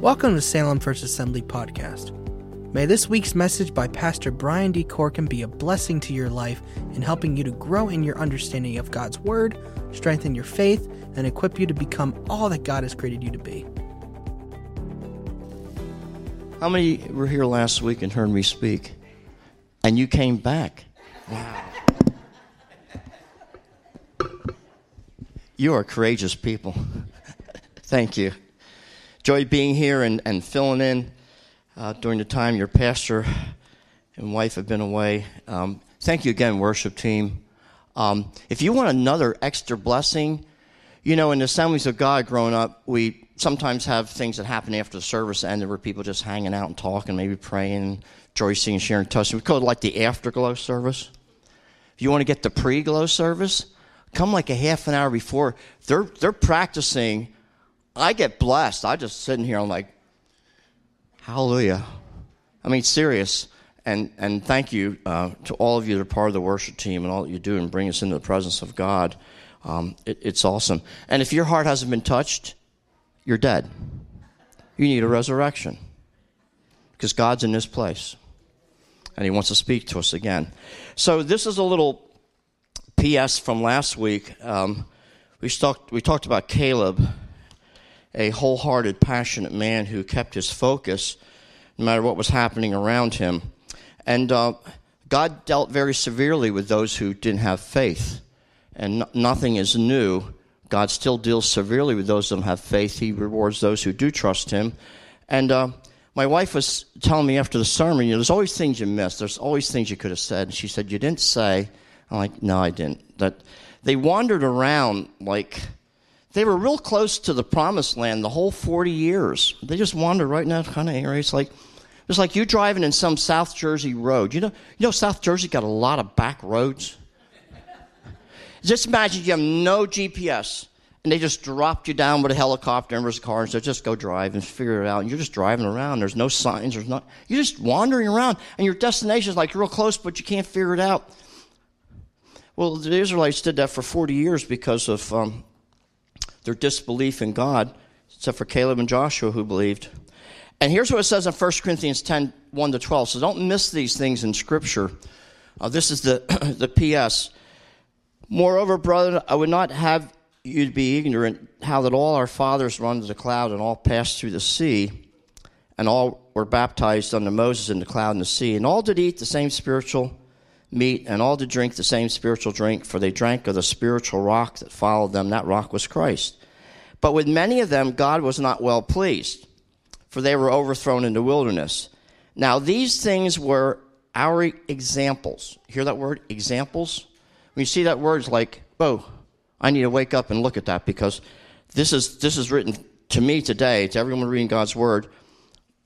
Welcome to Salem First Assembly Podcast. May this week's message by Pastor Brian D. Corkin be a blessing to your life in helping you to grow in your understanding of God's Word, strengthen your faith, and equip you to become all that God has created you to be. How many were here last week and heard me speak? And you came back. Wow. You are courageous people. Thank you. Enjoy being here and filling in during the time your pastor and wife have been away. Thank you again, worship team. If you want another extra blessing, you know, in the Assemblies of God growing up, we sometimes have things that happen after the service ended where people just hanging out and talking, maybe praying, rejoicing, sharing testimony. We call it like the afterglow service. If you want to get the pre-glow service, come like a half an hour before. They're practicing. I get blessed. I just sitting here, I'm like, hallelujah. I mean, serious. And thank you to all of you that are part of the worship team and all that you do and bring us into the presence of God. It's awesome. And if your heart hasn't been touched, you're dead. You need a resurrection because God's in this place, and he wants to speak to us again. So this is a little P.S. from last week. We talked about Caleb, a wholehearted, passionate man who kept his focus no matter what was happening around him. And God dealt very severely with those who didn't have faith. And nothing is new. God still deals severely with those who don't have faith. He rewards those who do trust him. And my wife was telling me after the sermon, you know, there's always things you miss. There's always things you could have said. And she said, you didn't say. I'm like, no, I didn't. That they wandered around like... They were real close to the promised land the whole 40 years. They just wandered right in that kind of area. It's like you driving in some South Jersey road. You know South Jersey got a lot of back roads. Just imagine you have no GPS, and they just dropped you down with a helicopter and a car and said, just go drive and figure it out. And you're just driving around. There's no signs. You're just wandering around, and your destination is like real close, but you can't figure it out. Well, the Israelites did that for 40 years because of... their disbelief in God, except for Caleb and Joshua who believed. And here's what it says in 1 Corinthians 10, 1-12. So don't miss these things in Scripture. This is the P.S. Moreover, brethren, I would not have you to be ignorant how that all our fathers were under the cloud and all passed through the sea, and all were baptized under Moses in the cloud and the sea, and all did eat the same spiritual meat, and all to drink the same spiritual drink, for they drank of the spiritual rock that followed them. That rock was Christ. But with many of them God was not well pleased, for they were overthrown in the wilderness. Now these things were our examples. Hear that word, examples? When you see that word, it's like, whoa, I need to wake up and look at that, because this is written to me today, to everyone reading God's word,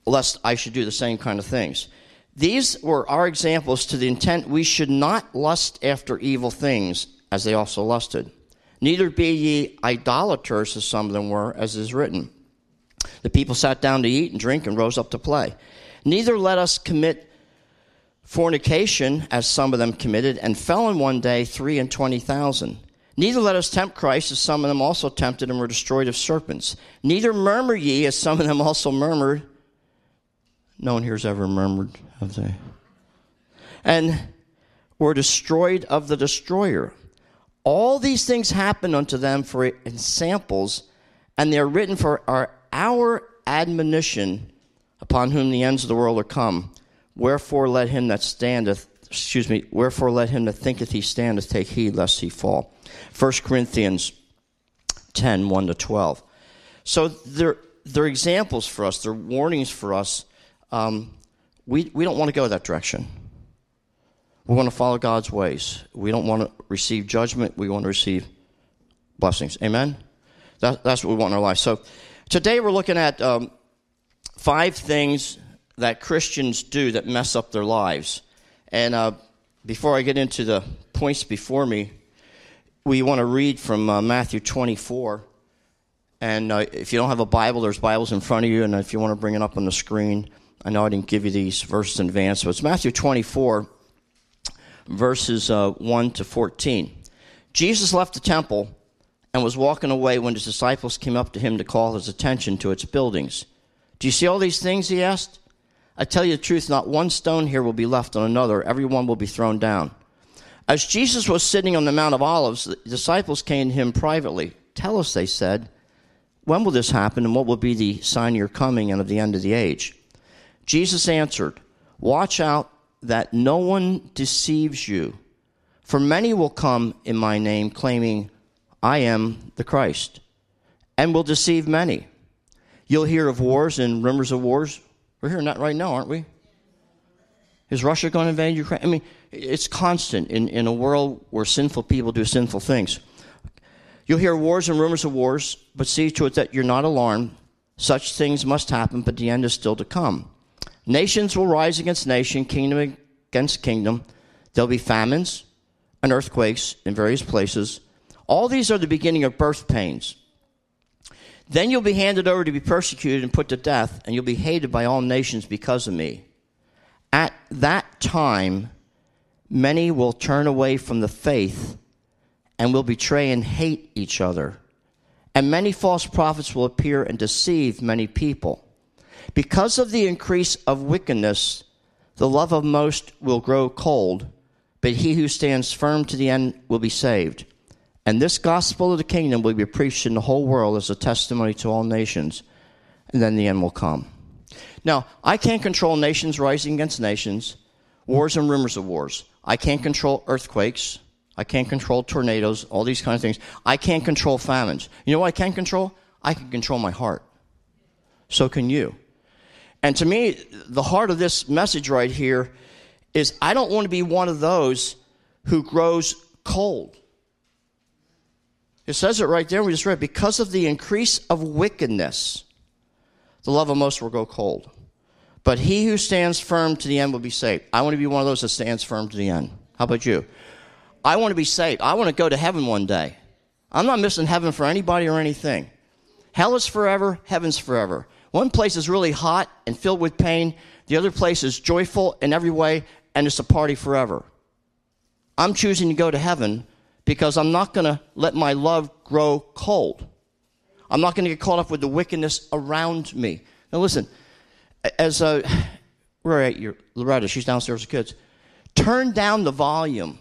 lest I should do the same kind of things. These were our examples to the intent we should not lust after evil things, as they also lusted. Neither be ye idolaters, as some of them were, as is written. The people sat down to eat and drink and rose up to play. Neither let us commit fornication, as some of them committed, and fell in one day 23,000. Neither let us tempt Christ, as some of them also tempted and were destroyed of serpents. Neither murmur ye, as some of them also murmured. No one here has ever murmured, have they? And were destroyed of the destroyer. All these things happened unto them for examples, and they are written for our admonition, upon whom the ends of the world are come. Wherefore let him that thinketh he standeth take heed lest he fall. 1 Corinthians 10, 1-12. So they're examples for us. They're warnings for us. We don't want to go that direction. We want to follow God's ways. We don't want to receive judgment. We want to receive blessings. Amen? That's what we want in our life. So today we're looking at 5 things that Christians do that mess up their lives. And before I get into the points before me, we want to read from Matthew 24. And if you don't have a Bible, there's Bibles in front of you. And if you want to bring it up on the screen... I know I didn't give you these verses in advance, but it's Matthew 24, verses 1-14. Jesus left the temple and was walking away when his disciples came up to him to call his attention to its buildings. Do you see all these things, he asked? I tell you the truth, not one stone here will be left on another. Every one will be thrown down. As Jesus was sitting on the Mount of Olives, the disciples came to him privately. Tell us, they said, when will this happen, and what will be the sign of your coming and of the end of the age? Jesus answered, watch out that no one deceives you, for many will come in my name, claiming, I am the Christ, and will deceive many. You'll hear of wars and rumors of wars. We're hearing that right now, aren't we? Is Russia going to invade Ukraine? I mean, it's constant in a world where sinful people do sinful things. You'll hear wars and rumors of wars, but see to it that you're not alarmed. Such things must happen, but the end is still to come. Nations will rise against nation, kingdom against kingdom. There'll be famines and earthquakes in various places. All these are the beginning of birth pains. Then you'll be handed over to be persecuted and put to death, and you'll be hated by all nations because of me. At that time, many will turn away from the faith and will betray and hate each other. And many false prophets will appear and deceive many people. Because of the increase of wickedness, the love of most will grow cold, but he who stands firm to the end will be saved. And this gospel of the kingdom will be preached in the whole world as a testimony to all nations, and then the end will come. Now, I can't control nations rising against nations, wars and rumors of wars. I can't control earthquakes. I can't control tornadoes, all these kinds of things. I can't control famines. You know what I can control? I can control my heart. So can you. And to me, the heart of this message right here is I don't want to be one of those who grows cold. It says it right there. We just read, because of the increase of wickedness, the love of most will grow cold. But he who stands firm to the end will be saved. I want to be one of those that stands firm to the end. How about you? I want to be saved. I want to go to heaven one day. I'm not missing heaven for anybody or anything. Hell is forever. Heaven's forever. One place is really hot and filled with pain. The other place is joyful in every way, and it's a party forever. I'm choosing to go to heaven because I'm not going to let my love grow cold. I'm not going to get caught up with the wickedness around me. Now listen, as we're at your Loretta, she's downstairs with the kids. Turn down the volume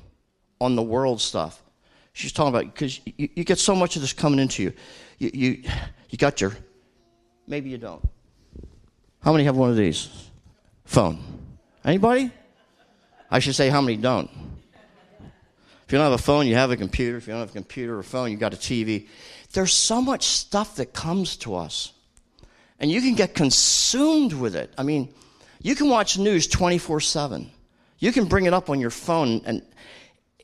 on the world stuff. She's talking about, because you get so much of this coming into you. You got your, maybe you don't. How many have one of these? Phone. Anybody? I should say how many don't. If you don't have a phone, you have a computer. If you don't have a computer or phone, you got a TV. There's so much stuff that comes to us. And you can get consumed with it. I mean, you can watch news 24/7. You can bring it up on your phone, and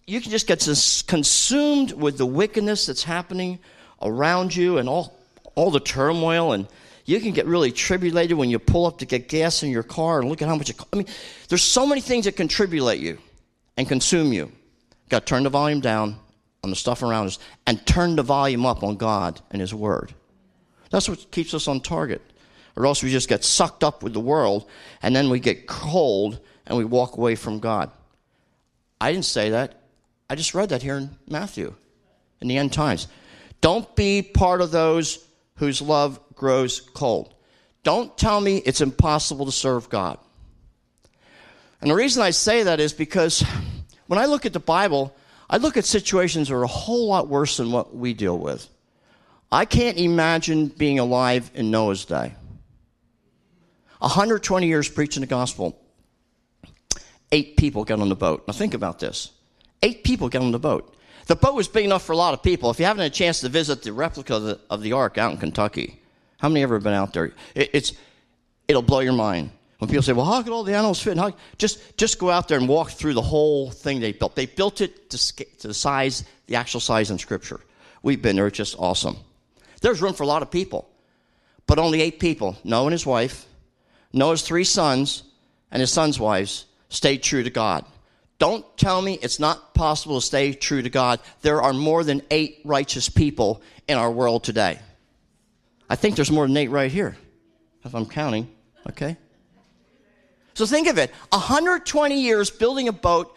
you can just get consumed with the wickedness that's happening around you and all the turmoil. And you can get really tribulated when you pull up to get gas in your car and look at how much it costs. I mean, there's so many things that can tribulate you and consume you. Got to turn the volume down on the stuff around us and turn the volume up on God and His Word. That's what keeps us on target. Or else we just get sucked up with the world, and then we get cold and we walk away from God. I didn't say that. I just read that here in Matthew, in the end times. Don't be part of those whose love grows cold. Don't tell me it's impossible to serve God. And the reason I say that is because when I look at the Bible, I look at situations that are a whole lot worse than what we deal with. I can't imagine being alive in Noah's day. 120 years preaching the gospel. 8 people got on the boat. Now think about this. 8 people got on the boat. The boat was big enough for a lot of people. If you haven't had a chance to visit the replica of the Ark out in Kentucky, how many ever have been out there? It'll blow your mind. When people say, well, how could all the animals fit? Just go out there and walk through the whole thing they built. They built it to the size, the actual size in Scripture. We've been there. It's just awesome. There's room for a lot of people, but only 8 people, Noah and his wife, Noah's 3 sons, and his sons' wives, stayed true to God. Don't tell me it's not possible to stay true to God. There are more than 8 righteous people in our world today. I think there's more than 8 right here, if I'm counting, okay? So think of it, 120 years building a boat,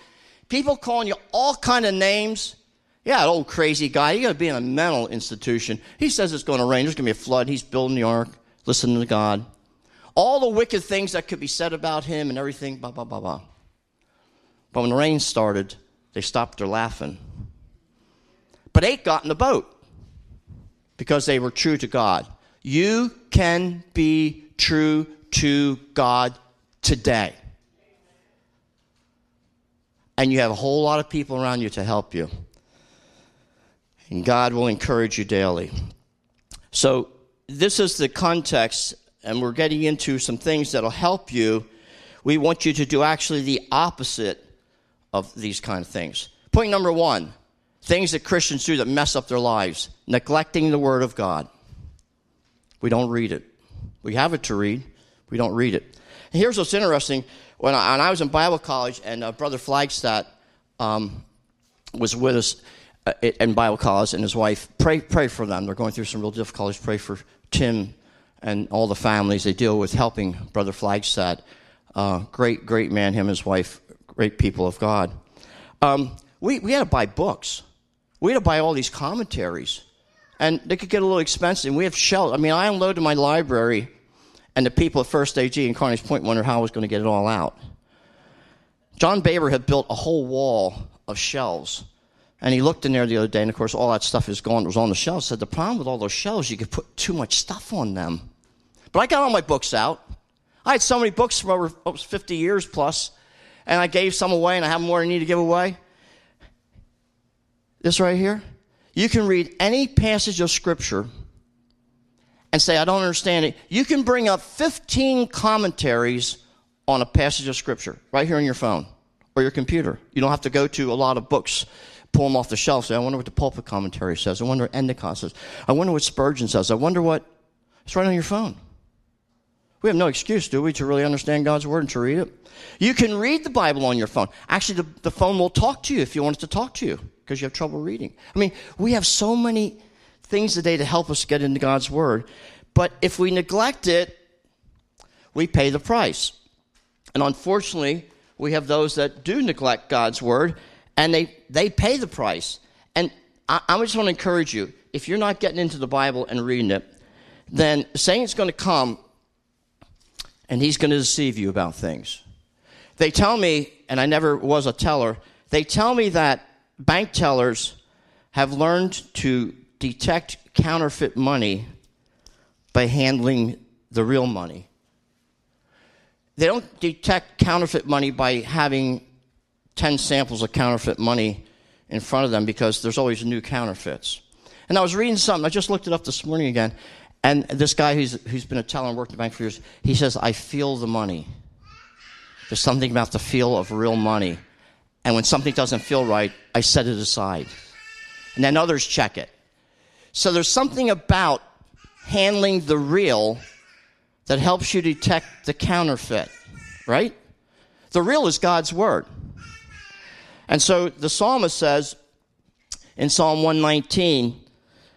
people calling you all kind of names. Yeah, that old crazy guy, you got to be in a mental institution. He says it's going to rain, there's going to be a flood, he's building the ark, listening to God. all the wicked things that could be said about him and everything, blah, blah, blah, blah. But when the rain started, they stopped their laughing. But 8 got in the boat because they were true to God. You can be true to God today. And you have a whole lot of people around you to help you. And God will encourage you daily. So this is the context, and we're getting into some things that will help you. We want you to do actually the opposite of these kind of things. Point number 1, things that Christians do that mess up their lives. Neglecting the Word of God. We don't read it. We have it to read. We don't read it. And here's what's interesting. When I was in Bible college, and Brother Flagstead was with us in Bible college, and his wife, pray for them. They're going through some real difficulties. Pray for Tim and all the families they deal with helping Brother Flagstead. Great man, him and his wife, great people of God. We had to buy books. We had to buy all these commentaries, and they could get a little expensive. And we have shelves. I mean, I unloaded my library. And the people at First AG in Carnegie Point wondered how I was going to get it all out. John Baber had built a whole wall of shelves. And he looked in there the other day, and of course, all that stuff is gone. It was on the shelves. He said, the problem with all those shelves, you could put too much stuff on them. But I got all my books out. I had so many books from over 50 years plus, and I gave some away, and I have more I need to give away. This right here. You can read any passage of Scripture and say, I don't understand it. You can bring up 15 commentaries on a passage of Scripture right here on your phone or your computer. You don't have to go to a lot of books, pull them off the shelf, say, I wonder what the pulpit commentary says. I wonder what Endicott says. I wonder what Spurgeon says. I wonder what... It's right on your phone. We have no excuse, do we, to really understand God's Word and to read it? You can read the Bible on your phone. Actually, the phone will talk to you if you want it to talk to you because you have trouble reading. I mean, we have so many things today to help us get into God's Word. But if we neglect it, we pay the price. And unfortunately, we have those that do neglect God's Word, and they pay the price. And I just want to encourage you, if you're not getting into the Bible and reading it, then Satan's going to come, and he's going to deceive you about things. They tell me, and I never was a teller, they tell me that bank tellers have learned to detect counterfeit money by handling the real money. They don't detect counterfeit money by having 10 samples of counterfeit money in front of them because there's always new counterfeits. And I was reading something. I just looked it up this morning again. And this guy who's been a teller and worked in the bank for years, he says, I feel the money. There's something about the feel of real money. And when something doesn't feel right, I set it aside. And then others check it. So there's something about handling the real that helps you detect the counterfeit, right? The real is God's Word. And so the psalmist says in Psalm 119,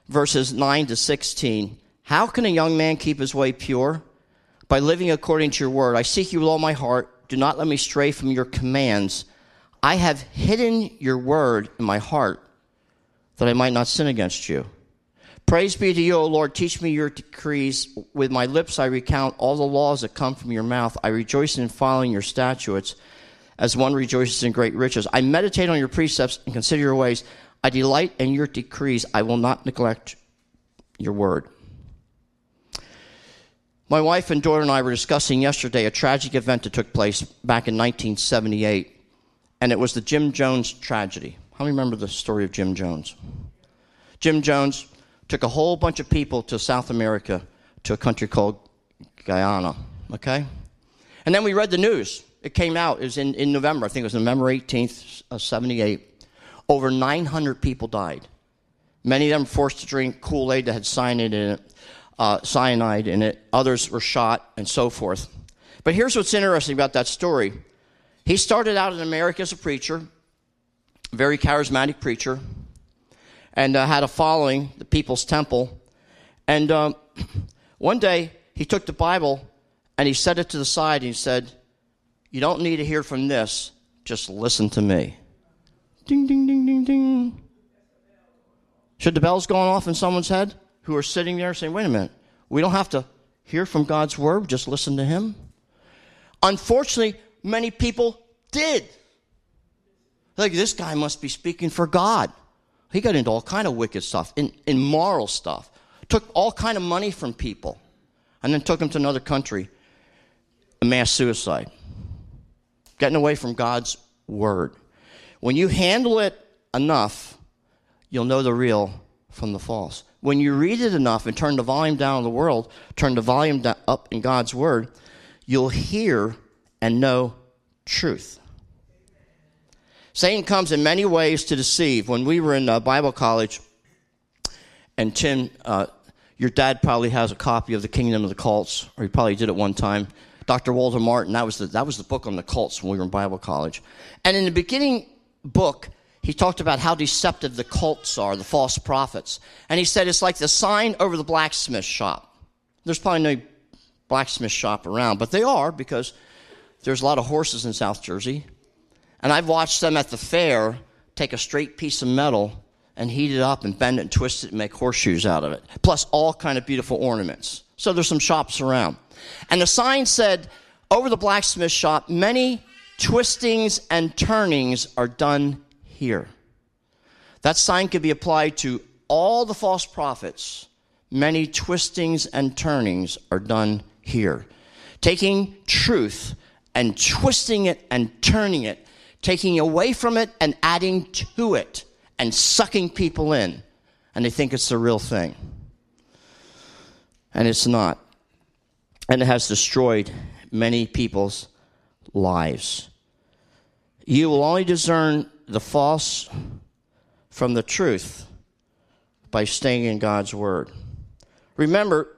verses 9 to 16, how can a young man keep his way pure? By living according to your word. I seek you with all my heart. Do not let me stray from your commands. I have hidden your word in my heart that I might not sin against you. Praise be to you, O Lord. Teach me your decrees. With my lips I recount all the laws that come from your mouth. I rejoice in following your statutes as one rejoices in great riches. I meditate on your precepts and consider your ways. I delight in your decrees. I will not neglect your word. My wife and daughter and I were discussing yesterday a tragic event that took place back in 1978, and it was the Jim Jones tragedy. How many remember the story of Jim Jones? Jim Jones took a whole bunch of people to South America, to a country called Guyana, okay? And then we read the news. It came out. It was in November. I think it was November 18th, 78. Over 900 people died. Many of them forced to drink Kool-Aid that had cyanide in it. Others were shot and so forth. But here's what's interesting about that story. He started out in America as a preacher, a very charismatic preacher, and had a following, the People's Temple. And one day, he took the Bible, and he set it to the side, and he said, you don't need to hear from this. Just listen to me. Ding, ding, ding, ding, ding. Should the bells gone off in someone's head who are sitting there saying, wait a minute, we don't have to hear from God's word, just listen to him. Unfortunately, many people did. Like, this guy must be speaking for God. He got into all kind of wicked stuff, immoral stuff. Took all kind of money from people, and then took them to another country. Mass suicide. Getting away from God's word. When you handle it enough, you'll know the real from the false. When you read it enough and turn the volume down in the world, turn the volume up in God's word, you'll hear and know truth. Satan comes in many ways to deceive. When we were in Bible college, and Tim, your dad probably has a copy of The Kingdom of the Cults, or he probably did at one time. Dr. Walter Martin, that was the book on the cults when we were in Bible college. And in the beginning book, he talked about how deceptive the cults are, the false prophets. And he said it's like the sign over the blacksmith shop. There's probably no blacksmith shop around, but they are, because there's a lot of horses in South Jersey. And I've watched them at the fair take a straight piece of metal and heat it up and bend it and twist it and make horseshoes out of it, plus all kind of beautiful ornaments. So there's some shops around. And the sign said, over the blacksmith shop, many twistings and turnings are done here. That sign could be applied to all the false prophets. Many twistings and turnings are done here. Taking truth and twisting it and turning it, taking away from it and adding to it, and sucking people in. And they think it's the real thing. And it's not. And it has destroyed many people's lives. You will only discern the false from the truth by staying in God's word. Remember,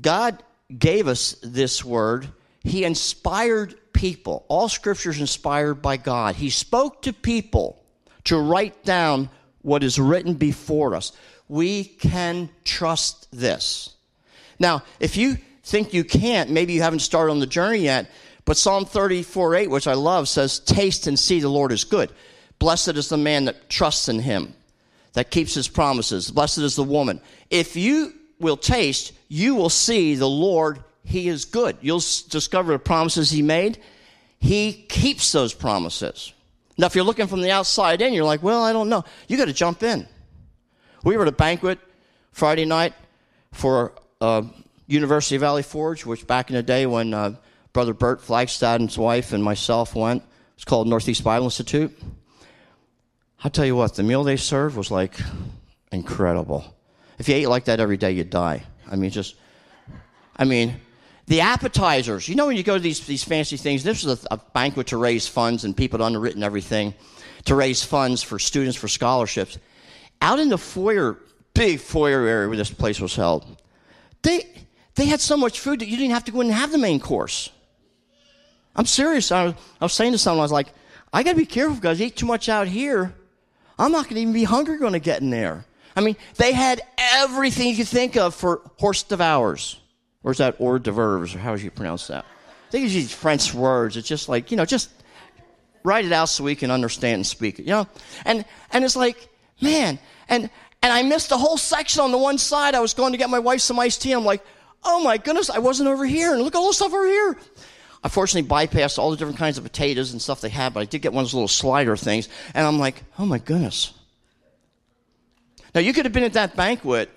God gave us this word. He inspired people. All scripture is inspired by God. He spoke to people to write down what is written before us. We can trust this. Now, if you think you can't, maybe you haven't started on the journey yet, but Psalm 34:8, which I love, says, "Taste and see the Lord is good. Blessed is the man that trusts in him, that keeps his promises. Blessed is the woman." If you will taste, you will see the Lord, he is good. You'll discover the promises he made. He keeps those promises. Now, if you're looking from the outside in, you're like, well, I don't know. You got to jump in. We were at a banquet Friday night for University of Valley Forge, which back in the day when Brother Bert Flagstead and his wife and myself went, it's called Northeast Bible Institute. I'll tell you what, the meal they served was like incredible. If you ate like that every day, you'd die. The appetizers, you know, when you go to these fancy things, this was a banquet to raise funds, and people had underwritten everything to raise funds for students for scholarships. Out in the foyer, big foyer area where this place was held, they had so much food that you didn't have to go in and have the main course. I'm serious. I was saying to someone, I was like, I got to be careful, guys. Eat too much out here, I'm not going to even be hungry going to get in there. I mean, they had everything you could think of for horse devourers. Or is that hors d'oeuvres, or how would you pronounce that? I think it's these French words. It's just like, just write it out so we can understand and speak it, And it's like, man, and I missed the whole section on the one side. I was going to get my wife some iced tea. I'm like, oh my goodness, I wasn't over here, and look at all the stuff over here. I fortunately bypassed all the different kinds of potatoes and stuff they had, but I did get one of those little slider things, and I'm like, oh my goodness. Now, you could have been at that banquet.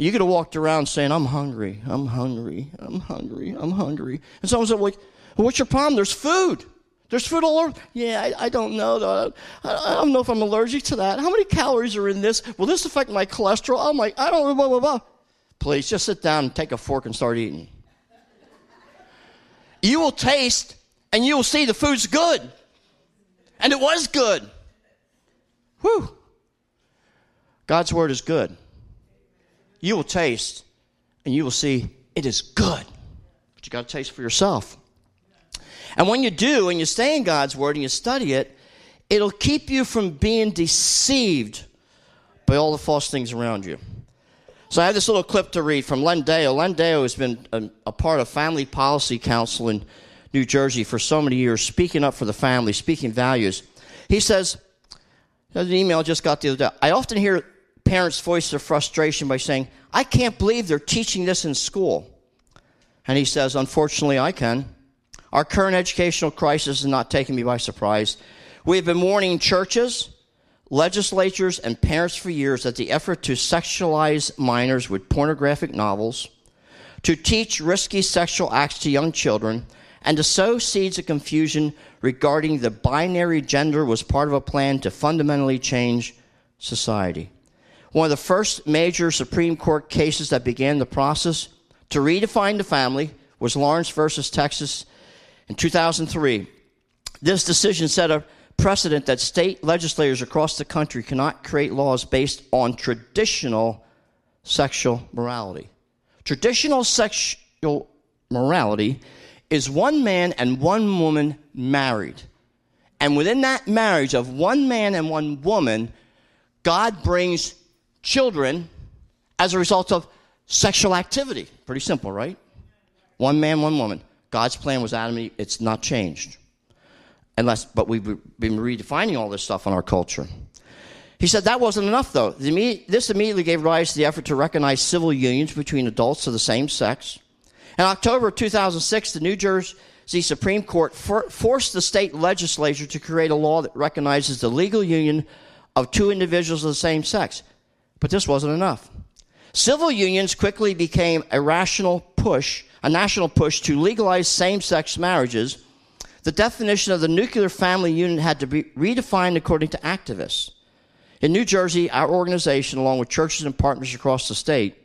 You could have walked around saying, I'm hungry, I'm hungry, I'm hungry, I'm hungry. And someone said, well, what's your problem? There's food. There's food all over. Yeah, I don't know, though. I don't know if I'm allergic to that. How many calories are in this? Will this affect my cholesterol? I'm like, I don't know, blah, blah, blah. Please, just sit down and take a fork and start eating. You will taste and you will see the food's good. And it was good. Whew. God's word is good. You will taste, and you will see it is good. But you got to taste for yourself. And when you do, and you stay in God's word, and you study it, it'll keep you from being deceived by all the false things around you. So I have this little clip to read from Len Dale. Len Dale has been a part of Family Policy Council in New Jersey for so many years, speaking up for the family, speaking values. He says, an email I just got the other day, I often hear parents voice their frustration by saying, I can't believe they're teaching this in school. And he says, unfortunately, I can. Our current educational crisis is not taking me by surprise. We have been warning churches, legislatures, and parents for years that the effort to sexualize minors with pornographic novels, to teach risky sexual acts to young children, and to sow seeds of confusion regarding the binary gender was part of a plan to fundamentally change society. One of the first major Supreme Court cases that began the process to redefine the family was Lawrence versus Texas in 2003. This decision set a precedent that state legislators across the country cannot create laws based on traditional sexual morality. Traditional sexual morality is one man and one woman married. And within that marriage of one man and one woman, God brings children as a result of sexual activity. Pretty simple, right? One man, one woman. God's plan was Adam and Eve. It's not changed. But we've been redefining all this stuff in our culture. He said that wasn't enough, though. This immediately gave rise to the effort to recognize civil unions between adults of the same sex. In October 2006, the New Jersey Supreme Court forced the state legislature to create a law that recognizes the legal union of two individuals of the same sex. But this wasn't enough. Civil unions quickly became a national push to legalize same-sex marriages. The definition of the nuclear family unit had to be redefined according to activists. In New Jersey, our organization, along with churches and partners across the state,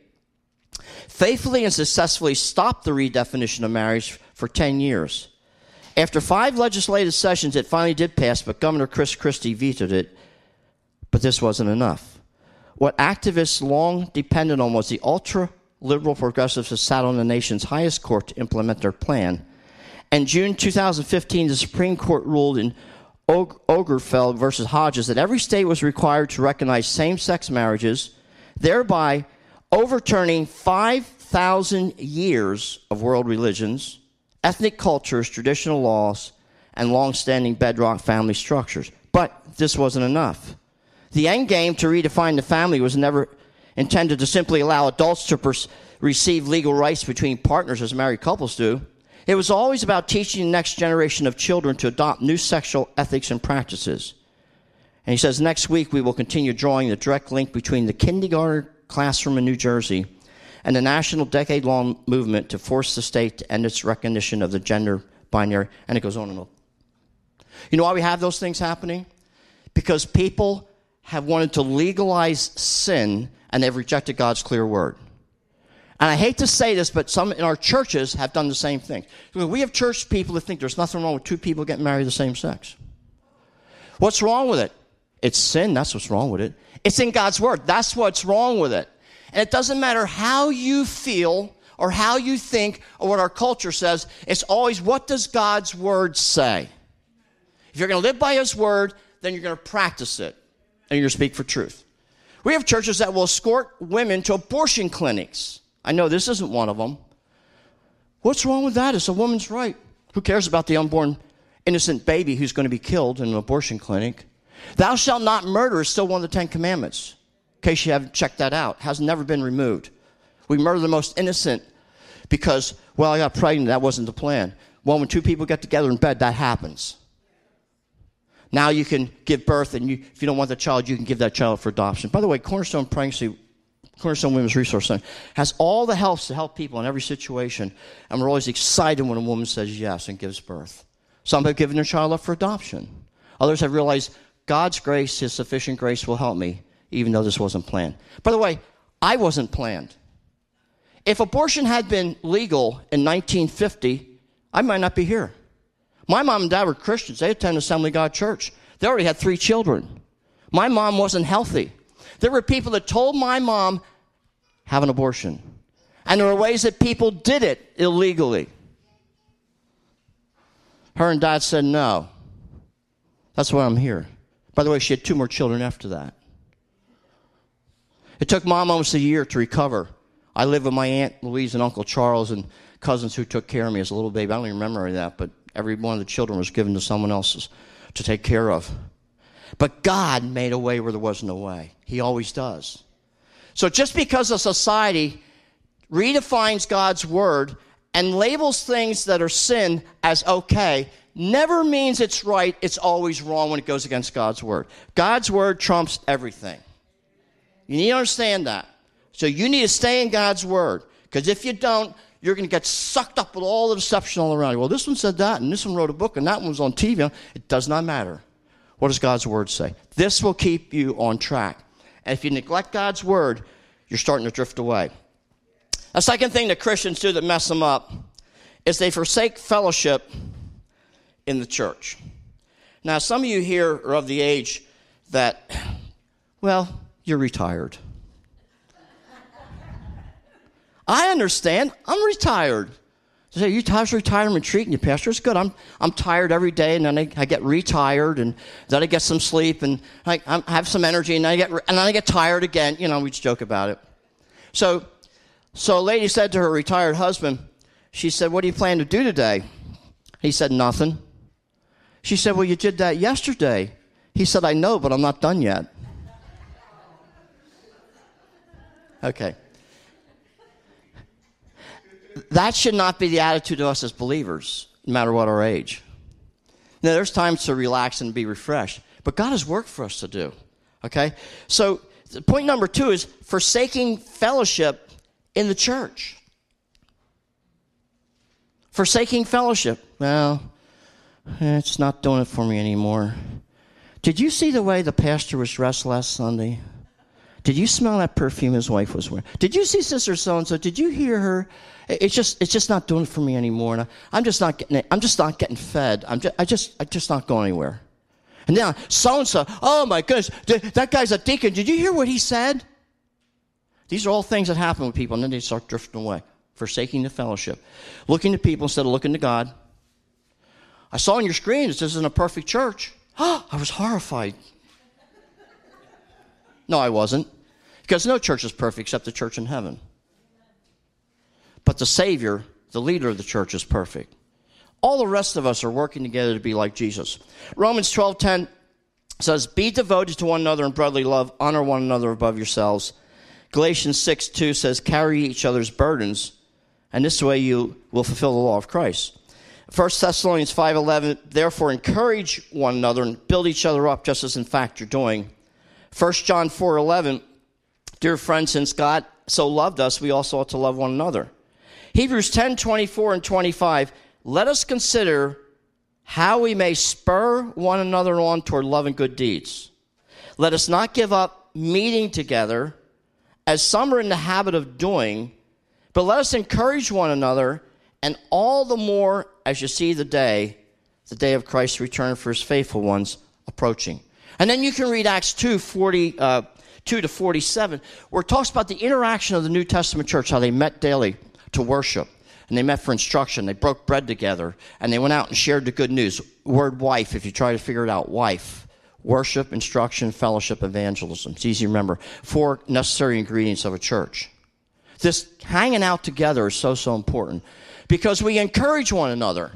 faithfully and successfully stopped the redefinition of marriage for 10 years. After 5 legislative sessions, it finally did pass, but Governor Chris Christie vetoed it. But this wasn't enough. What activists long depended on was the ultra-liberal progressives who sat on the nation's highest court to implement their plan. In June 2015, the Supreme Court ruled in Obergefell versus Hodges that every state was required to recognize same-sex marriages, thereby overturning 5,000 years of world religions, ethnic cultures, traditional laws, and long-standing bedrock family structures. But this wasn't enough. The end game to redefine the family was never intended to simply allow adults to receive legal rights between partners as married couples do. It was always about teaching the next generation of children to adopt new sexual ethics and practices. And he says, next week we will continue drawing the direct link between the kindergarten classroom in New Jersey and the national decade-long movement to force the state to end its recognition of the gender binary. And it goes on and on. You know why we have those things happening? Because people have wanted to legalize sin and they've rejected God's clear word. And I hate to say this, but some in our churches have done the same thing. We have church people that think there's nothing wrong with two people getting married of the same sex. What's wrong with it? It's sin. That's what's wrong with it. It's in God's word. That's what's wrong with it. And it doesn't matter how you feel or how you think or what our culture says. It's always, what does God's word say? If you're going to live by his word, then you're going to practice it. And you're going to speak for truth. We have churches that will escort women to abortion clinics. I know this isn't one of them. What's wrong with that? It's a woman's right. Who cares about the unborn innocent baby who's going to be killed in an abortion clinic? Thou shalt not murder is still one of the 10 Commandments. In case you haven't checked that out. It has never been removed. We murder the most innocent because, well, I got pregnant. That wasn't the plan. Well, when two people get together in bed, that happens. Now you can give birth, and if you don't want the child, you can give that child for adoption. By the way, Cornerstone Women's Resource Center has all the helps to help people in every situation, and we're always excited when a woman says yes and gives birth. Some have given their child up for adoption. Others have realized God's grace, his sufficient grace, will help me, even though this wasn't planned. By the way, I wasn't planned. If abortion had been legal in 1950, I might not be here. My mom and dad were Christians. They attended Assembly of God Church. They already had 3 children. My mom wasn't healthy. There were people that told my mom, have an abortion. And there were ways that people did it illegally. Her and dad said no. That's why I'm here. By the way, she had 2 more children after that. It took mom almost a year to recover. I lived with my Aunt Louise and Uncle Charles and cousins who took care of me as a little baby. I don't even remember that, but every one of the children was given to someone else to take care of. But God made a way where there wasn't a way. He always does. So just because a society redefines God's word and labels things that are sin as okay never means it's right. It's always wrong when it goes against God's word. God's word trumps everything. You need to understand that. So you need to stay in God's word, because if you don't, you're going to get sucked up with all the deception all around you. Well, this one said that, and this one wrote a book, and that one was on TV. It does not matter. What does God's word say? This will keep you on track. And if you neglect God's word, you're starting to drift away. A second thing that Christians do that mess them up is they forsake fellowship in the church. Now, some of you here are of the age that, well, you're retired. I understand. I'm retired. They say, you tired of retirement treating you, Pastor? It's good. I'm tired every day, and then I get retired, and then I get some sleep, and I have some energy, and then I get tired again. You know, we just joke about it. So a lady said to her retired husband, she said, what do you plan to do today? He said, nothing. She said, well, you did that yesterday. He said, I know, but I'm not done yet. Okay. That should not be the attitude of us as believers, no matter what our age. Now, there's times to relax and be refreshed, but God has work for us to do, okay? So point number two is forsaking fellowship in the church. Forsaking fellowship. Well, it's not doing it for me anymore. Did you see the way the pastor was dressed last Sunday? Did you smell that perfume his wife was wearing? Did you see sister so-and-so? Did you hear her? It's just not doing it for me anymore. And I'm just not getting fed. I'm just not going anywhere. And now so-and-so, oh my goodness, that guy's a deacon. Did you hear what he said? These are all things that happen with people, and then they start drifting away, forsaking the fellowship, looking to people instead of looking to God. I saw on your screen this isn't a perfect church. Oh, I was horrified. No, I wasn't. Because no church is perfect except the church in heaven. But the Savior, the leader of the church, is perfect. All the rest of us are working together to be like Jesus. Romans 12:10 says, be devoted to one another in brotherly love. Honor one another above yourselves. Galatians 6:2 says, carry each other's burdens, and this way you will fulfill the law of Christ. 1 Thessalonians 5:11, therefore encourage one another and build each other up, just as in fact you're doing. 1 John 4:11, dear friends, since God so loved us, we also ought to love one another. Hebrews 10:24 and 25, let us consider how we may spur one another on toward love and good deeds. Let us not give up meeting together, as some are in the habit of doing, but let us encourage one another, and all the more as you see the day of Christ's return for his faithful ones approaching. And then you can read Acts 2:42 to 47, where it talks about the interaction of the New Testament church, how they met daily to worship, and they met for instruction, they broke bread together, and they went out and shared the good news. Word wife, if you try to figure it out, wife. Worship, instruction, fellowship, evangelism. It's easy to remember. 4 necessary ingredients of a church. This hanging out together is so, so important, because we encourage one another.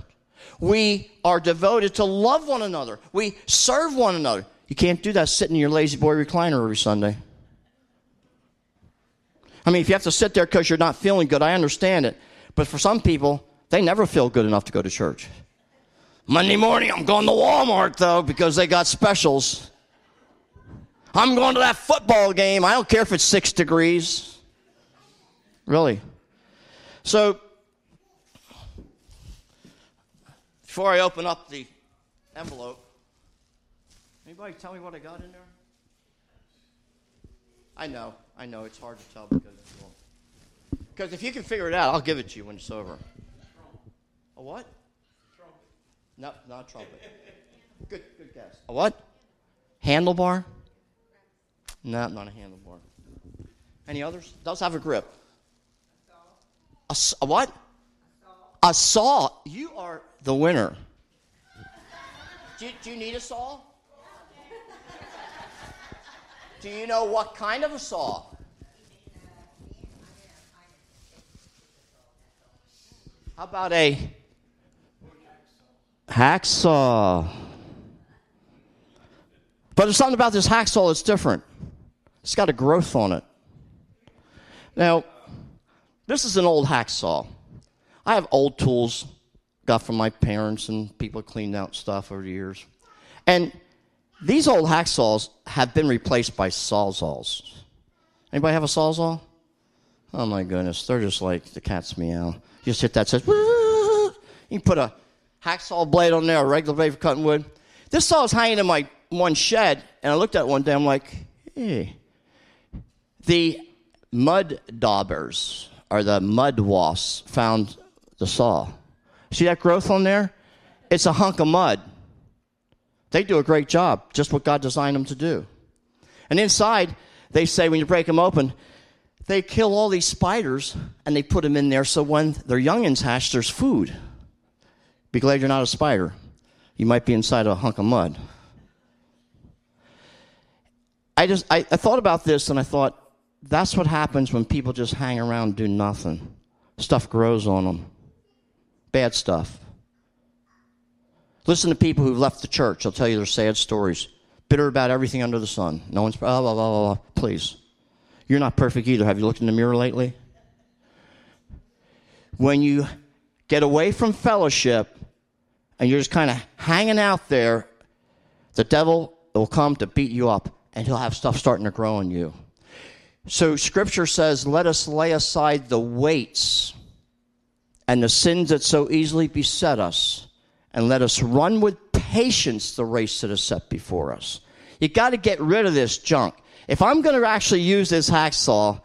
We are devoted to love one another. We serve one another. You can't do that sitting in your lazy boy recliner every Sunday. I mean, if you have to sit there because you're not feeling good, I understand it. But for some people, they never feel good enough to go to church. Monday morning, I'm going to Walmart, though, because they got specials. I'm going to that football game. I don't care if it's 6 degrees. Really. So, before I open up the envelope, anybody tell me what I got in there? I know, it's hard to tell because if you can figure it out, I'll give it to you when it's over. A what? Trumpet. No, not trumpet. Good guess. A what? Handlebar? No, not a handlebar. Any others? Those have a grip. A saw. A what? A saw. A saw. You are the winner. Do you need a saw? Do you know what kind of a saw? How about a hacksaw? But there's something about this hacksaw that's different. It's got a growth on it. Now, this is an old hacksaw. I have old tools got from my parents and people cleaned out stuff over the years. And these old hacksaws have been replaced by sawzalls. Anybody have a sawzall? Oh my goodness, they're just like the cat's meow. You just hit that, says, you can put a hacksaw blade on there, a regular blade for cutting wood. This saw is hanging in my one shed, and I looked at it one day, I'm like, hey. The mud daubers, or the mud wasps, found the saw. See that growth on there? It's a hunk of mud. They do a great job, just what God designed them to do. And inside, they say when you break them open, they kill all these spiders, and they put them in there so when their youngins hatch, there's food. Be glad you're not a spider. You might be inside a hunk of mud. I thought about this, and I thought, that's what happens when people just hang around and do nothing. Stuff grows on them. Bad stuff. Listen to people who've left the church. They'll tell you their sad stories. Bitter about everything under the sun. No one's, blah, blah, blah, blah, blah. Please. You're not perfect either. Have you looked in the mirror lately? When you get away from fellowship and you're just kind of hanging out there, the devil will come to beat you up, and he'll have stuff starting to grow on you. So Scripture says, let us lay aside the weights and the sins that so easily beset us, and let us run with patience the race that is set before us. You got to get rid of this junk. If I'm going to actually use this hacksaw,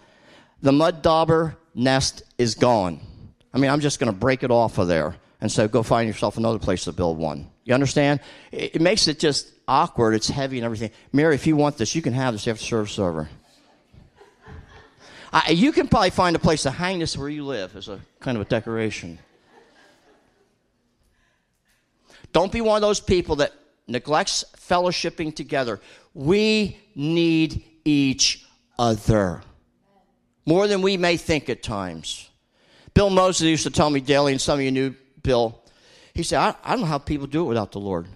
the mud dauber nest is gone. I mean, I'm just going to break it off of there and so go find yourself another place to build one. You understand? It makes it just awkward. It's heavy and everything. Mary, if you want this, you can have this after service is over. You can probably find a place to hang this where you live as a kind of a decoration. Don't be one of those people that neglects fellowshipping together. We need each other more than we may think at times. Bill Moses used to tell me daily, and some of you knew Bill. He said, I don't know how people do it without the Lord.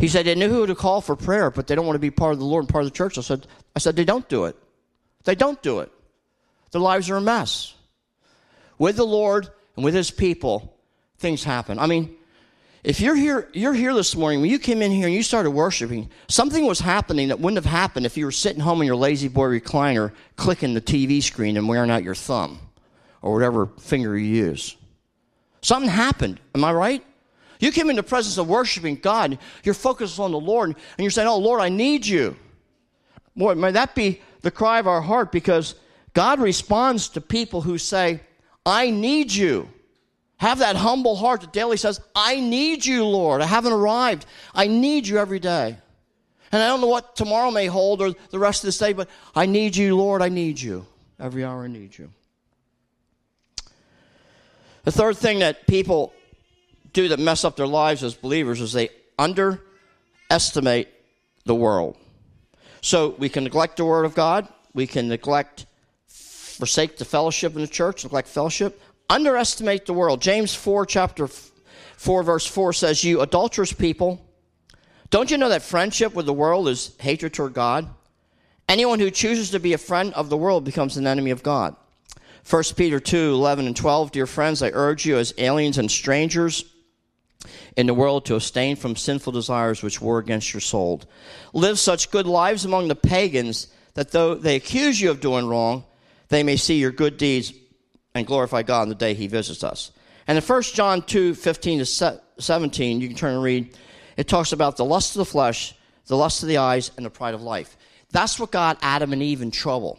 He said, they knew who to call for prayer, but they don't want to be part of the Lord and part of the church. I said, they don't do it. They don't do it. Their lives are a mess. With the Lord and with his people, things happen. I mean, if you're here this morning, when you came in here and you started worshiping, something was happening that wouldn't have happened if you were sitting home in your lazy boy recliner, clicking the TV screen and wearing out your thumb or whatever finger you use. Something happened. Am I right? You came in the presence of worshiping God. Your focus is on the Lord, and you're saying, oh, Lord, I need you. Boy, may that be the cry of our heart, because God responds to people who say, I need you. Have that humble heart that daily says, I need you, Lord. I haven't arrived. I need you every day. And I don't know what tomorrow may hold or the rest of this day, but I need you, Lord. I need you. Every hour I need you. The third thing that people do that mess up their lives as believers is they underestimate the world. So we can neglect the Word of God. We can forsake the fellowship in the church, neglect fellowship, underestimate the world. James 4, chapter 4, verse 4 says, you adulterous people, don't you know that friendship with the world is hatred toward God? Anyone who chooses to be a friend of the world becomes an enemy of God. 1 Peter 2, 11 and 12, dear friends, I urge you as aliens and strangers in the world to abstain from sinful desires which war against your soul. Live such good lives among the pagans that though they accuse you of doing wrong, they may see your good deeds and glorify God on the day he visits us. And in 1 John 2, 15 to 17, you can turn and read, it talks about the lust of the flesh, the lust of the eyes, and the pride of life. That's what got Adam and Eve in trouble.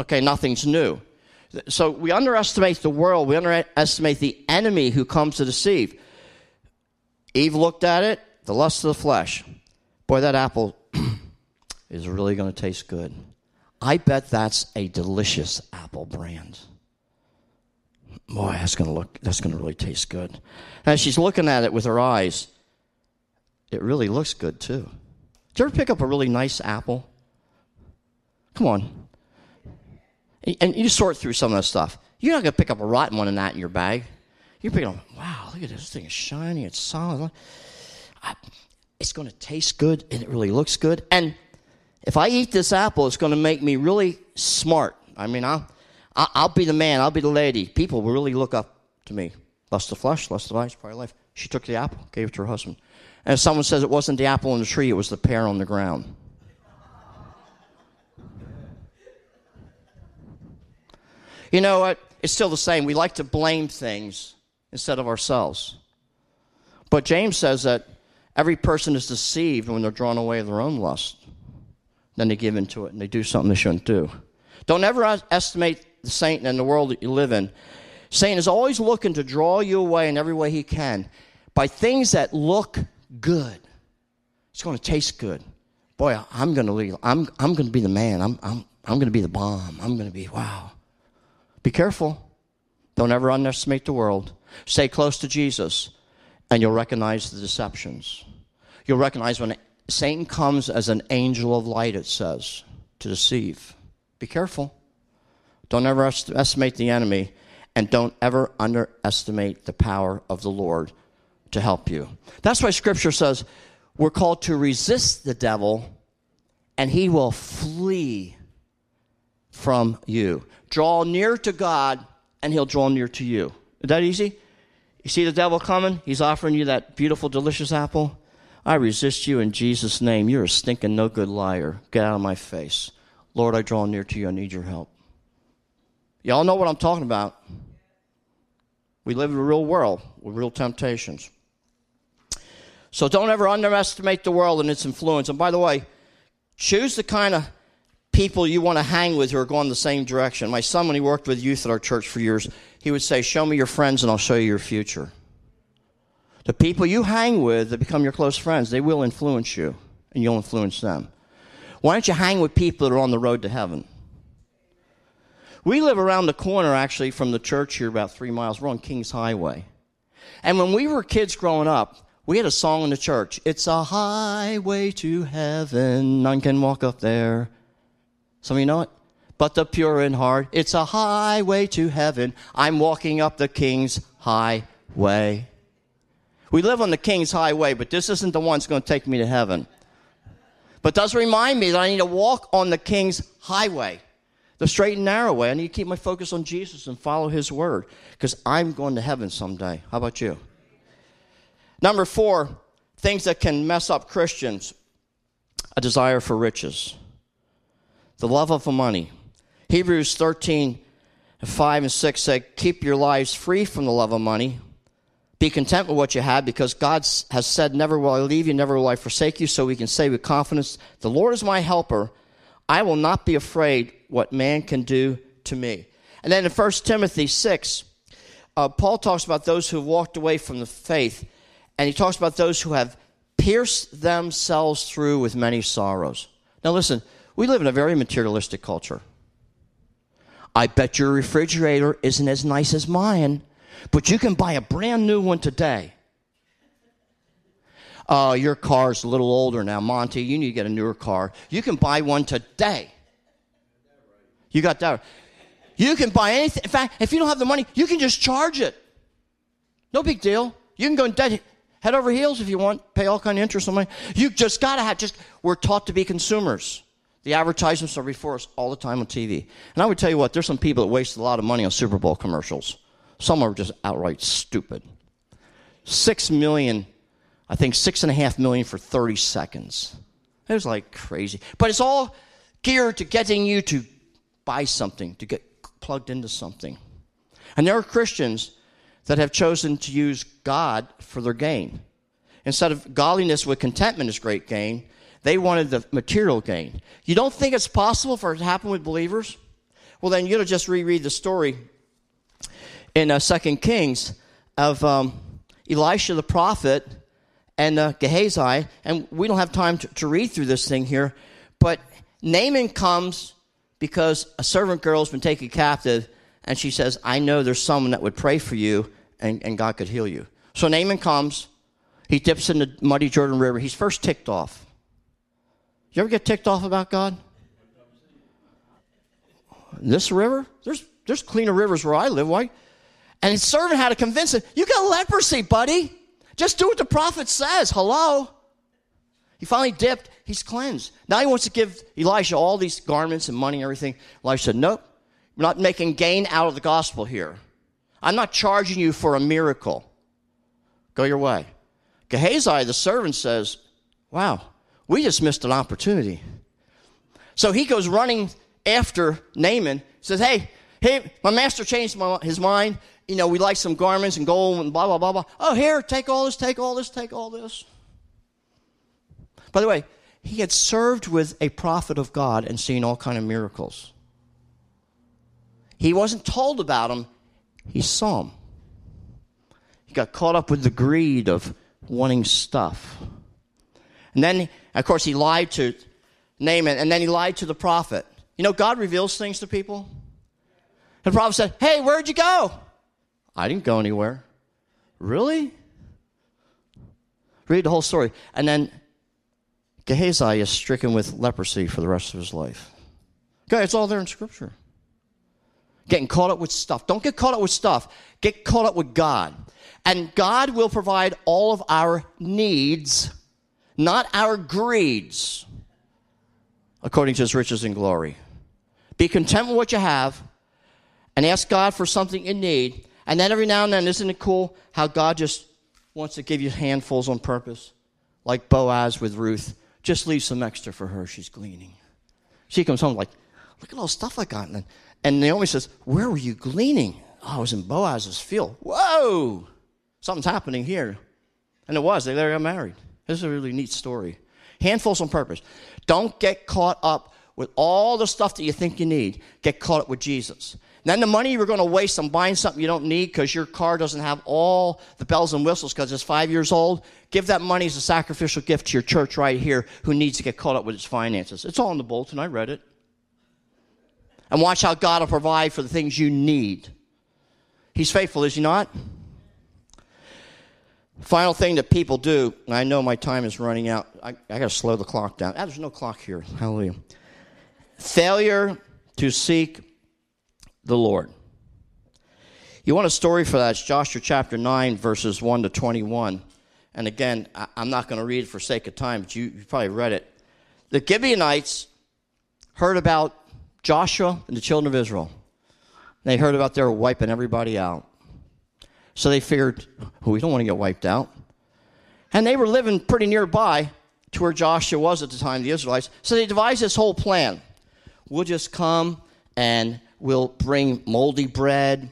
Okay, nothing's new. So we underestimate the world. We underestimate the enemy who comes to deceive. Eve looked at it, the lust of the flesh. Boy, that apple is really going to taste good. I bet that's a delicious apple brand. Boy, that's going to really taste good. And she's looking at it with her eyes. It really looks good, too. Did you ever pick up a really nice apple? Come on. And you sort through some of that stuff. You're not going to pick up a rotten one in that in your bag. You're picking up, wow, look at this thing. It's shiny. It's solid. It's going to taste good, and it really looks good. And if I eat this apple, it's going to make me really smart. I mean, I'll be the man. I'll be the lady. People will really look up to me. Lust of the flesh, lust of the eyes, pride of life. She took the apple, gave it to her husband. And if someone says it wasn't the apple on the tree, it was the pear on the ground. You know what? It's still the same. We like to blame things instead of ourselves. But James says that every person is deceived when they're drawn away of their own lust. Then they give into it and they do something they shouldn't do. Don't ever estimate the Satan and the world that you live in. Satan is always looking to draw you away in every way he can by things that look good. It's going to taste good. Boy, I'm going to lead. I'm going to be the man. I'm going to be the bomb. I'm going to be, wow. Be careful. Don't ever underestimate the world. Stay close to Jesus, and you'll recognize the deceptions. You'll recognize when Satan comes as an angel of light, it says, to deceive. Be careful. Don't ever estimate the enemy, and don't ever underestimate the power of the Lord to help you. That's why Scripture says we're called to resist the devil, and he will flee from you. Draw near to God, and he'll draw near to you. Is that easy? You see the devil coming? He's offering you that beautiful, delicious apple. I resist you in Jesus' name. You're a stinking, no good liar. Get out of my face. Lord, I draw near to you. I need your help. Y'all know what I'm talking about. We live in a real world with real temptations. So don't ever underestimate the world and its influence. And by the way, choose the kind of people you want to hang with who are going the same direction. My son, when he worked with youth at our church for years, he would say, show me your friends and I'll show you your future. The people you hang with that become your close friends, they will influence you, and you'll influence them. Why don't you hang with people that are on the road to heaven? We live around the corner, actually, from the church here, about 3 miles. We're on King's Highway. And when we were kids growing up, we had a song in the church. It's a highway to heaven. None can walk up there. Some of you know it? But the pure in heart, it's a highway to heaven. I'm walking up the King's Highway. We live on the King's Highway, but this isn't the one that's going to take me to heaven. But it does remind me that I need to walk on the King's Highway, the straight and narrow way. I need to keep my focus on Jesus and follow his word because I'm going to heaven someday. How about you? Number 4, things that can mess up Christians, a desire for riches. The love of money. Hebrews 13:5-6 said, keep your lives free from the love of money. Be content with what you have because God has said, never will I leave you, never will I forsake you. So we can say with confidence, the Lord is my helper. I will not be afraid what man can do to me. And then in 1 Timothy 6, Paul talks about those who walked away from the faith. And he talks about those who have pierced themselves through with many sorrows. Now listen. We live in a very materialistic culture. I bet your refrigerator isn't as nice as mine, but you can buy a brand new one today. Your car's a little older now. Monty, you need to get a newer car. You can buy one today. You got that right. You can buy anything. In fact, if you don't have the money, you can just charge it. No big deal. You can go in debt, head over heels if you want, pay all kind of interest on money. You just got to have, we're taught to be consumers. The advertisements are before us all the time on TV. And I would tell you what, there's some people that waste a lot of money on Super Bowl commercials. Some are just outright stupid. 6 million, I think 6.5 million for 30 seconds. It was like crazy. But it's all geared to getting you to buy something, to get plugged into something. And there are Christians that have chosen to use God for their gain. Instead of godliness with contentment is great gain, they wanted the material gain. You don't think it's possible for it to happen with believers? Well, then you'll just reread the story in 2 Kings of Elisha the prophet and Gehazi. And we don't have time to read through this thing here. But Naaman comes because a servant girl's been taken captive. And she says, I know there's someone that would pray for you and God could heal you. So Naaman comes. He dips in the muddy Jordan River. He's first ticked off. You ever get ticked off about God? This river? There's cleaner rivers where I live, right? And his servant had to convince him, you got leprosy, buddy. Just do what the prophet says. Hello. He finally dipped. He's cleansed. Now he wants to give Elisha all these garments and money and everything. Elisha said, nope, we're not making gain out of the gospel here. I'm not charging you for a miracle. Go your way. Gehazi, the servant, says, wow, we just missed an opportunity. So he goes running after Naaman, says, hey, my master changed his mind. You know, we like some garments and gold and blah, blah, blah, blah. Oh, here, take all this, take all this, take all this. By the way, he had served with a prophet of God and seen all kinds of miracles. He wasn't told about them. He saw them. He got caught up with the greed of wanting stuff. And then, of course, he lied to Naaman, and then he lied to the prophet. You know, God reveals things to people. The prophet said, hey, where'd you go? I didn't go anywhere. Really? Read the whole story. And then Gehazi is stricken with leprosy for the rest of his life. Okay, it's all there in Scripture. Getting caught up with stuff. Don't get caught up with stuff. Get caught up with God. And God will provide all of our needs, not our greeds, according to his riches and glory. Be content with what you have and ask God for something you need. And then every now and then, isn't it cool how God just wants to give you handfuls on purpose? Like Boaz with Ruth. Just leave some extra for her. She's gleaning. She comes home like, look at all the stuff I got. And Naomi says, where were you gleaning? Oh, I was in Boaz's field. Whoa! Something's happening here. And it was. They later got married. This is a really neat story. Handfuls on purpose. Don't get caught up with all the stuff that you think you need. Get caught up with Jesus. Then the money you're going to waste on buying something you don't need because your car doesn't have all the bells and whistles because it's 5 years old, give that money as a sacrificial gift to your church right here who needs to get caught up with its finances. It's all in the bulletin. I read it. And watch how God will provide for the things you need. He's faithful, is he not? Final thing that people do, and I know my time is running out. I got to slow the clock down. There's no clock here. Hallelujah. Failure to seek the Lord. You want a story for that? It's Joshua chapter 9, verses 1 to 21. And again, I'm not going to read it for sake of time, but you probably read it. The Gibeonites heard about Joshua and the children of Israel. They heard about they were wiping everybody out. So they figured, oh, we don't want to get wiped out. And they were living pretty nearby to where Joshua was at the time, the Israelites. So they devised this whole plan. We'll just come and we'll bring moldy bread,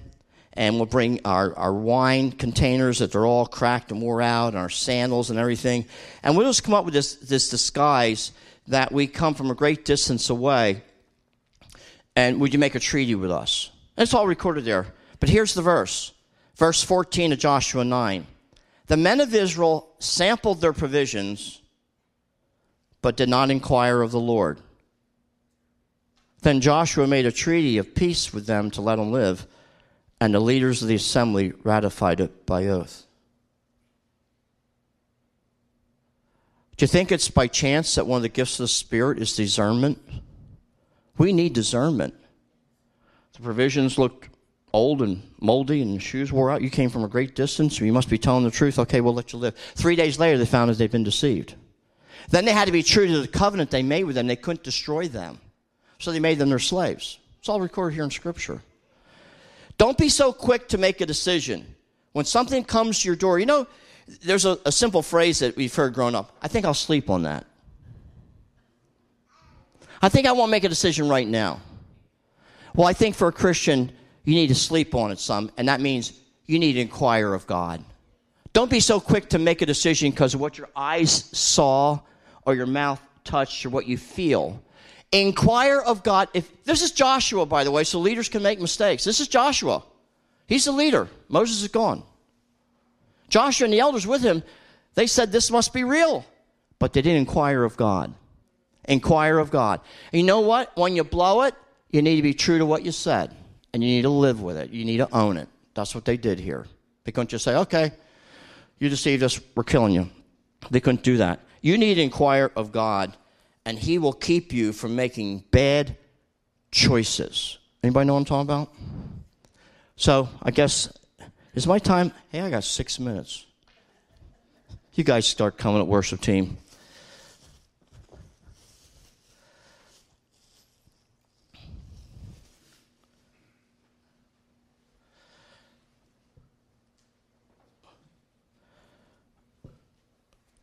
and we'll bring our wine containers that they're all cracked and wore out, and our sandals and everything. And we'll just come up with this disguise that we come from a great distance away, and would you make a treaty with us? And it's all recorded there. But here's the verse. Verse 14 of Joshua 9. The men of Israel sampled their provisions, but did not inquire of the Lord. Then Joshua made a treaty of peace with them to let them live, and the leaders of the assembly ratified it by oath. Do you think it's by chance that one of the gifts of the Spirit is discernment? We need discernment. The provisions looked old and moldy and the shoes wore out. You came from a great distance, so you must be telling the truth. Okay, we'll let you live. 3 days later, they found that they'd been deceived. Then they had to be true to the covenant they made with them. They couldn't destroy them. So they made them their slaves. It's all recorded here in Scripture. Don't be so quick to make a decision. When something comes to your door, you know, there's a simple phrase that we've heard growing up. I think I'll sleep on that. I think I won't make a decision right now. Well, I think for a Christian, you need to sleep on it some, and that means you need to inquire of God. Don't be so quick to make a decision because of what your eyes saw or your mouth touched or what you feel. Inquire of God. This is Joshua, by the way, so leaders can make mistakes. This is Joshua. He's the leader. Moses is gone. Joshua and the elders with him, they said this must be real. But they didn't inquire of God. Inquire of God. And you know what? When you blow it, you need to be true to what you said. And you need to live with it. You need to own it. That's what they did here. They couldn't just say, okay, you deceived us, we're killing you. They couldn't do that. You need to inquire of God. And he will keep you from making bad choices. Anybody know what I'm talking about? So I guess, is my time? Hey, I got 6 minutes. You guys start coming at worship team.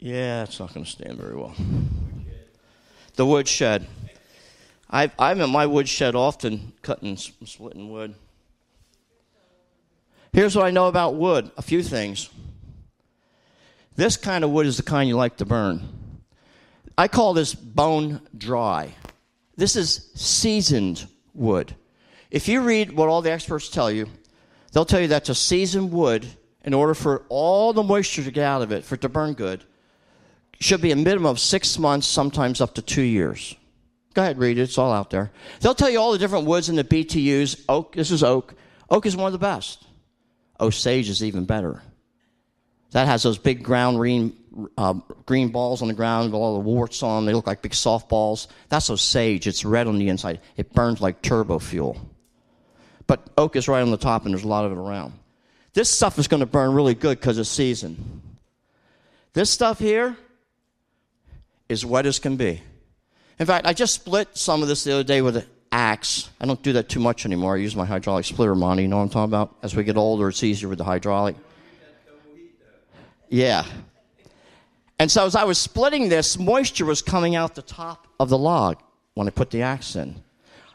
Yeah, it's not going to stand very well. The woodshed. I'm at my woodshed often, cutting, splitting wood. Here's what I know about wood. A few things. This kind of wood is the kind you like to burn. I call this bone dry. This is seasoned wood. If you read what all the experts tell you, they'll tell you that to season wood, in order for all the moisture to get out of it, for it to burn good, should be a minimum of 6 months, sometimes up to 2 years. Go ahead, read it. It's all out there. They'll tell you all the different woods in the BTUs. Oak, this is oak. Oak is one of the best. Osage is even better. That has those big ground green balls on the ground with all the warts on them. They look like big softballs. That's osage. It's red on the inside. It burns like turbo fuel. But oak is right on the top, and there's a lot of it around. This stuff is going to burn really good because it's seasoned. This stuff here is wet as can be. In fact, I just split some of this the other day with an axe. I don't do that too much anymore. I use my hydraulic splitter, Monty. You know what I'm talking about? As we get older, it's easier with the hydraulic. Yeah. And so as I was splitting this, moisture was coming out the top of the log when I put the axe in.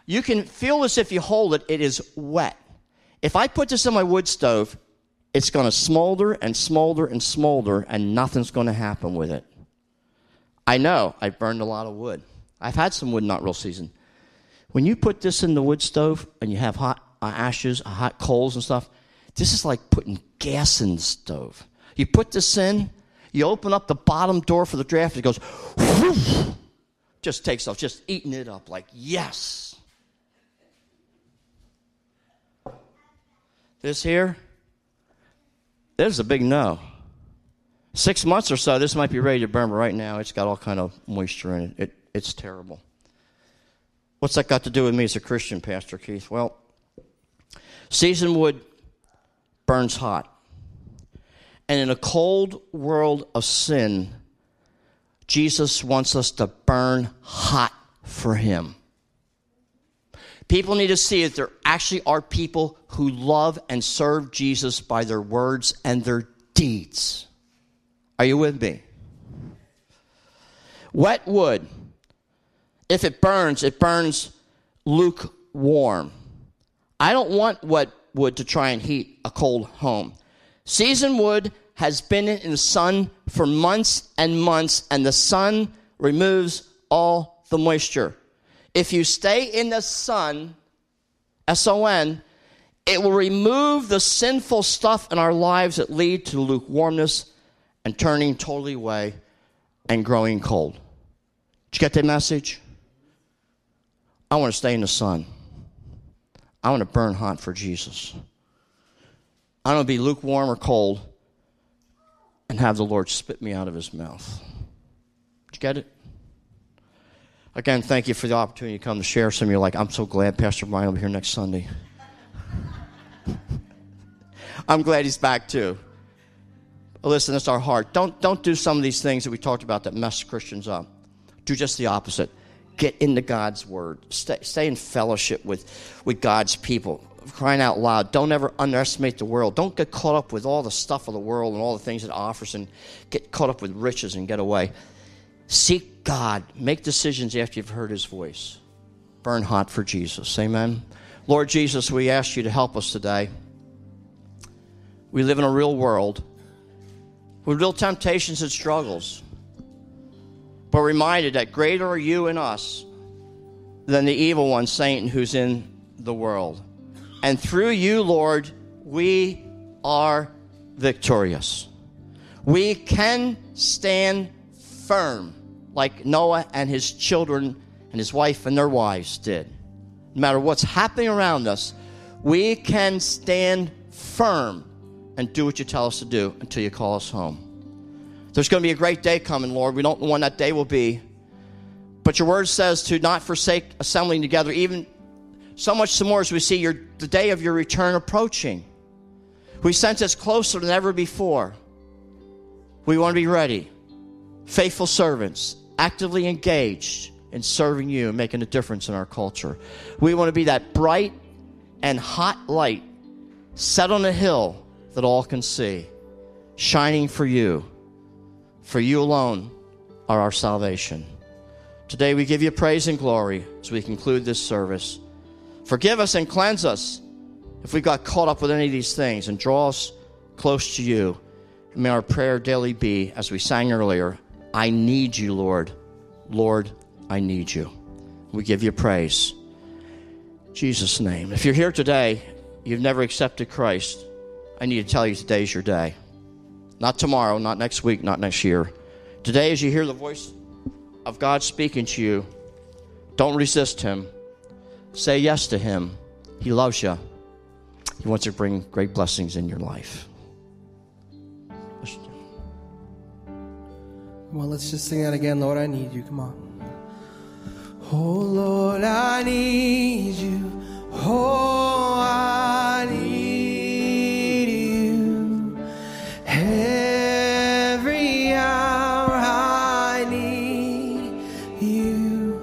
You can feel this if you hold it. It is wet. If I put this in my wood stove, it's going to smolder and smolder and smolder, and nothing's going to happen with it. I know. I've burned a lot of wood. I've had some wood not real seasoned. When you put this in the wood stove and you have hot ashes, hot coals and stuff, this is like putting gas in the stove. You put this in, you open up the bottom door for the draft, it goes, whoosh, just takes off, just eating it up like, yes. This here, there's a big no. 6 months or so, this might be ready to burn, but right now it's got all kind of moisture in it. It's terrible. What's that got to do with me as a Christian, Pastor Keith? Well, seasoned wood burns hot. And in a cold world of sin, Jesus wants us to burn hot for him. People need to see that there actually are people who love and serve Jesus by their words and their deeds. Are you with me? Wet wood, if it burns, it burns lukewarm. I don't want wet wood to try and heat a cold home. Seasoned wood has been in the sun for months and months, and the sun removes all the moisture. If you stay in the sun, S-O-N, it will remove the sinful stuff in our lives that lead to lukewarmness and turning totally away and growing cold. Did you get that message? I want to stay in the sun. I want to burn hot for Jesus. I don't want to be lukewarm or cold and have the Lord spit me out of his mouth. Did you get it? Again, thank you for the opportunity to come to share some of you. Like, I'm so glad Pastor Brian will be here next Sunday. I'm glad he's back too. But listen, it's our heart. Don't do some of these things that we talked about that mess Christians up. Do just the opposite. Get into God's word. Stay in fellowship with God's people. Crying out loud, don't ever underestimate the world. Don't get caught up with all the stuff of the world and all the things it offers and get caught up with riches and get away. Seek God. Make decisions after you've heard his voice. Burn hot for Jesus. Amen. Lord Jesus, we ask you to help us today. We live in a real world with real temptations and struggles. But reminded that greater are you in us than the evil one, Satan, who's in the world. And through you, Lord, we are victorious. We can stand firm like Noah and his children and his wife and their wives did. No matter what's happening around us, we can stand firm and do what you tell us to do until you call us home. There's going to be a great day coming, Lord. We don't know when that day will be. But your word says to not forsake assembling together, even so much some more as we see the day of your return approaching. We sense it's closer than ever before. We want to be ready, faithful servants, actively engaged in serving you and making a difference in our culture. We want to be that bright and hot light set on a hill that all can see, shining for you, for you alone are our salvation. Today we give you praise and glory as we conclude this service. Forgive us and cleanse us if we got caught up with any of these things, and draw us close to you. And may our prayer daily be, as we sang earlier, I need you, Lord. Lord, I need you. We give you praise. In Jesus' name. If you're here today, you've never accepted Christ, I need to tell you today's your day. Not tomorrow, not next week, not next year. Today, as you hear the voice of God speaking to you, don't resist him. Say yes to him. He loves you. He wants to bring great blessings in your life. Well, let's just sing that again. Lord, I need you. Come on. Oh, Lord, I need you. Oh, I need you. Every hour I need you.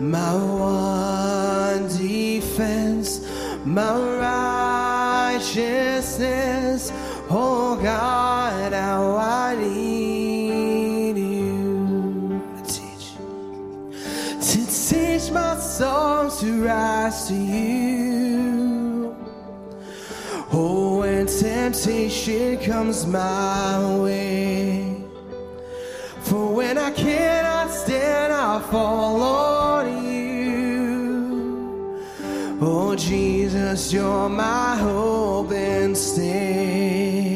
My one defense, my righteousness. Oh, God, how I need you. To teach my soul to rise to you. Oh, when temptation comes my way, for when I cannot stand, I fall on you. Oh, Jesus, you're my hope and stay.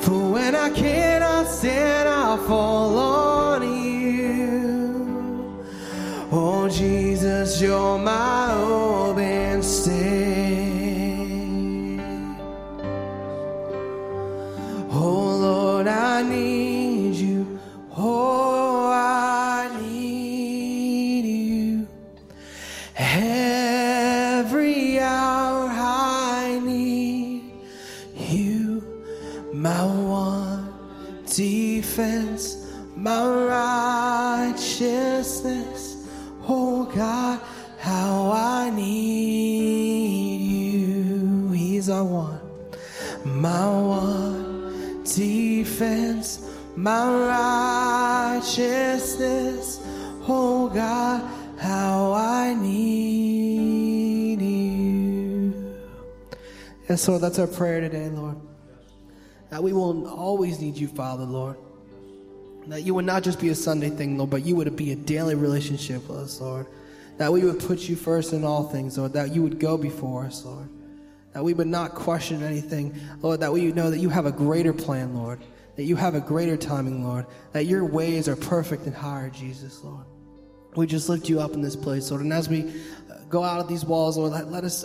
For when I cannot stand, I fall on you. Oh, Jesus, you're my hope and stay. Oh, Lord, I need you. Oh, I need you. Every hour I need you. My one defense, my righteousness. Oh God, how I need you. He's our one, my one defense, my righteousness. Oh God, how I need you. Yes, Lord, that's our prayer today, Lord. That we will always need you, Father, Lord. That you would not just be a Sunday thing, Lord, but you would be a daily relationship with us, Lord. That we would put you first in all things, Lord. That you would go before us, Lord. That we would not question anything, Lord. That we would know that you have a greater plan, Lord. That you have a greater timing, Lord. That your ways are perfect and higher, Jesus, Lord. We just lift you up in this place, Lord. And as we go out of these walls, Lord, let us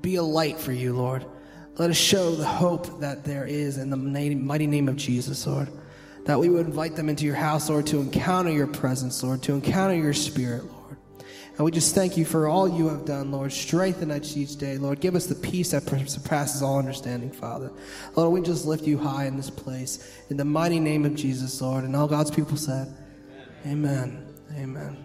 be a light for you, Lord. Let us show the hope that there is in the mighty name of Jesus, Lord. That we would invite them into your house, Lord, to encounter your presence, Lord, to encounter your spirit, Lord. And we just thank you for all you have done, Lord. Strengthen us each day, Lord. Give us the peace that surpasses all understanding, Father. Lord, we just lift you high in this place. In the mighty name of Jesus, Lord. And all God's people said, amen. Amen.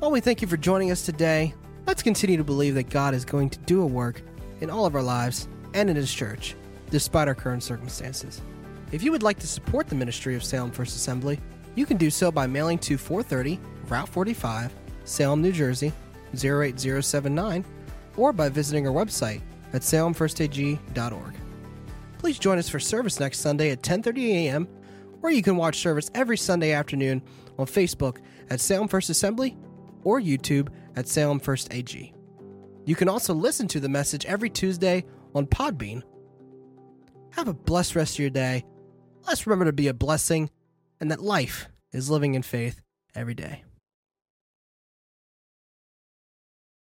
Well, we thank you for joining us today. Let's continue to believe that God is going to do a work in all of our lives and in his church, despite our current circumstances. If you would like to support the ministry of Salem First Assembly, you can do so by mailing to 430 Route 45, Salem, New Jersey, 08079, or by visiting our website at salemfirstag.org. Please join us for service next Sunday at 10:30 a.m., or you can watch service every Sunday afternoon on Facebook at Salem First Assembly or YouTube at Salem First AG. You can also listen to the message every Tuesday on Podbean. Have a blessed rest of your day. Let's remember to be a blessing and that life is living in faith every day.